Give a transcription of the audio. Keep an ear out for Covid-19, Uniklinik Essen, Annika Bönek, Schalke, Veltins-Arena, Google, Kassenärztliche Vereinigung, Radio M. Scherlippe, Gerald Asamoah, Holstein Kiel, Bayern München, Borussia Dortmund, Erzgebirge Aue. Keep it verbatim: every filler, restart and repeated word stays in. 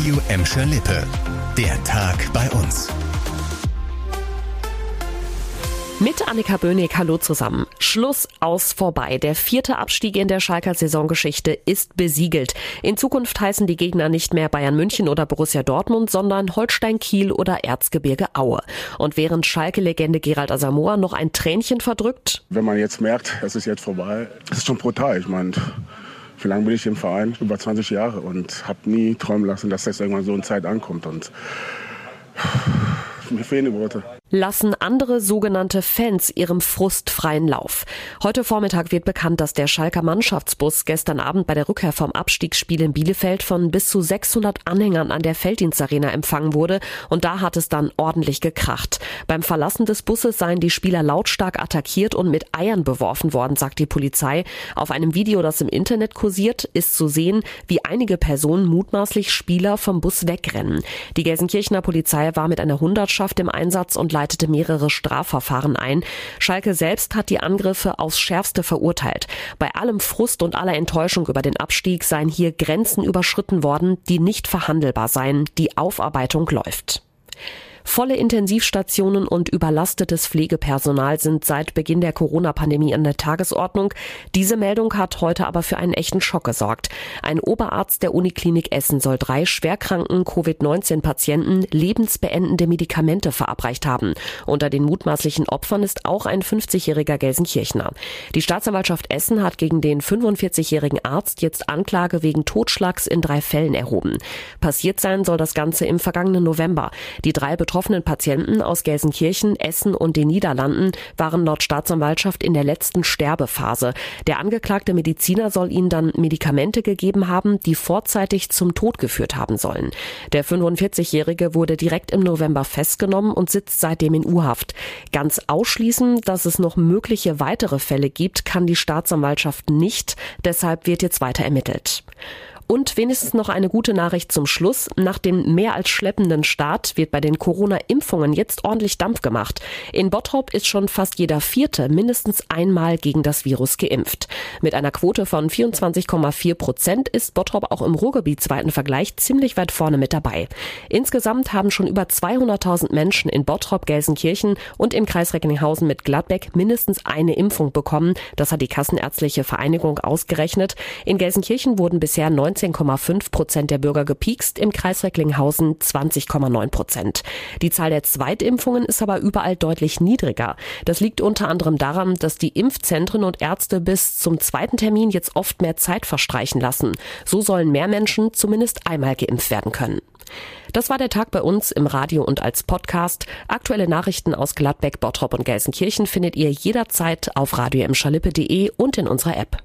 Radio M. Scherlippe. Der Tag bei uns. Mit Annika Bönek, hallo zusammen. Schluss, aus, vorbei. Der vierte Abstieg in der Schalker Saisongeschichte ist besiegelt. In Zukunft heißen die Gegner nicht mehr Bayern München oder Borussia Dortmund, sondern Holstein Kiel oder Erzgebirge Aue. Und während Schalke-Legende Gerald Asamoah noch ein Tränchen verdrückt... Wenn man jetzt merkt, es ist jetzt vorbei, das ist schon brutal. Ich meine, wie lange bin ich im Verein? Über zwanzig Jahre. Und habe nie träumen lassen, dass das irgendwann so eine Zeit ankommt. Und... mir fehlen die Worte. Lassen andere sogenannte Fans ihrem Frust freien Lauf. Heute Vormittag wird bekannt, dass der Schalker Mannschaftsbus gestern Abend bei der Rückkehr vom Abstiegsspiel in Bielefeld von bis zu sechshundert Anhängern an der Veltins-Arena empfangen wurde, und da hat es dann ordentlich gekracht. Beim Verlassen des Busses seien die Spieler lautstark attackiert und mit Eiern beworfen worden, sagt die Polizei. Auf einem Video, das im Internet kursiert, ist zu sehen, wie einige Personen, mutmaßlich Spieler, vom Bus wegrennen. Die Gelsenkirchener Polizei war mit einer Hundertschaft im Einsatz und leitete mehrere Strafverfahren ein. Schalke selbst hat die Angriffe aufs Schärfste verurteilt. Bei allem Frust und aller Enttäuschung über den Abstieg seien hier Grenzen überschritten worden, die nicht verhandelbar seien. Die Aufarbeitung läuft. Volle Intensivstationen und überlastetes Pflegepersonal sind seit Beginn der Corona-Pandemie an der Tagesordnung. Diese Meldung hat heute aber für einen echten Schock gesorgt. Ein Oberarzt der Uniklinik Essen soll drei schwerkranken Covid neunzehn Patienten lebensbeendende Medikamente verabreicht haben. Unter den mutmaßlichen Opfern ist auch ein fünfzigjähriger Gelsenkirchner. Die Staatsanwaltschaft Essen hat gegen den fünfundvierzigjährigen Arzt jetzt Anklage wegen Totschlags in drei Fällen erhoben. Passiert sein soll das Ganze im vergangenen November. Die drei betroffenen Betroffenen Patienten aus Gelsenkirchen, Essen und den Niederlanden waren laut Staatsanwaltschaft in der letzten Sterbephase. Der angeklagte Mediziner soll ihnen dann Medikamente gegeben haben, die vorzeitig zum Tod geführt haben sollen. Der fünfundvierzigjährige wurde direkt im November festgenommen und sitzt seitdem in U-Haft. Ganz ausschließen, dass es noch mögliche weitere Fälle gibt, kann die Staatsanwaltschaft nicht. Deshalb wird jetzt weiter ermittelt. Und wenigstens noch eine gute Nachricht zum Schluss. Nach dem mehr als schleppenden Start wird bei den Corona-Impfungen jetzt ordentlich Dampf gemacht. In Bottrop ist schon fast jeder Vierte mindestens einmal gegen das Virus geimpft. Mit einer Quote von vierundzwanzig Komma vier Prozent ist Bottrop auch im ruhrgebietsweiten Vergleich ziemlich weit vorne mit dabei. Insgesamt haben schon über zweihunderttausend Menschen in Bottrop, Gelsenkirchen und im Kreis Recklinghausen mit Gladbeck mindestens eine Impfung bekommen. Das hat die Kassenärztliche Vereinigung ausgerechnet. In Gelsenkirchen wurden bisher neunzehn Komma fünf Prozent der Bürger gepiekst, im Kreis Recklinghausen zwanzig Komma neun Prozent. Die Zahl der Zweitimpfungen ist aber überall deutlich niedriger. Das liegt unter anderem daran, dass die Impfzentren und Ärzte bis zum zweiten Termin jetzt oft mehr Zeit verstreichen lassen. So sollen mehr Menschen zumindest einmal geimpft werden können. Das war der Tag bei uns im Radio und als Podcast. Aktuelle Nachrichten aus Gladbeck, Bottrop und Gelsenkirchen findet ihr jederzeit auf radio im schalippe punkt de und in unserer App.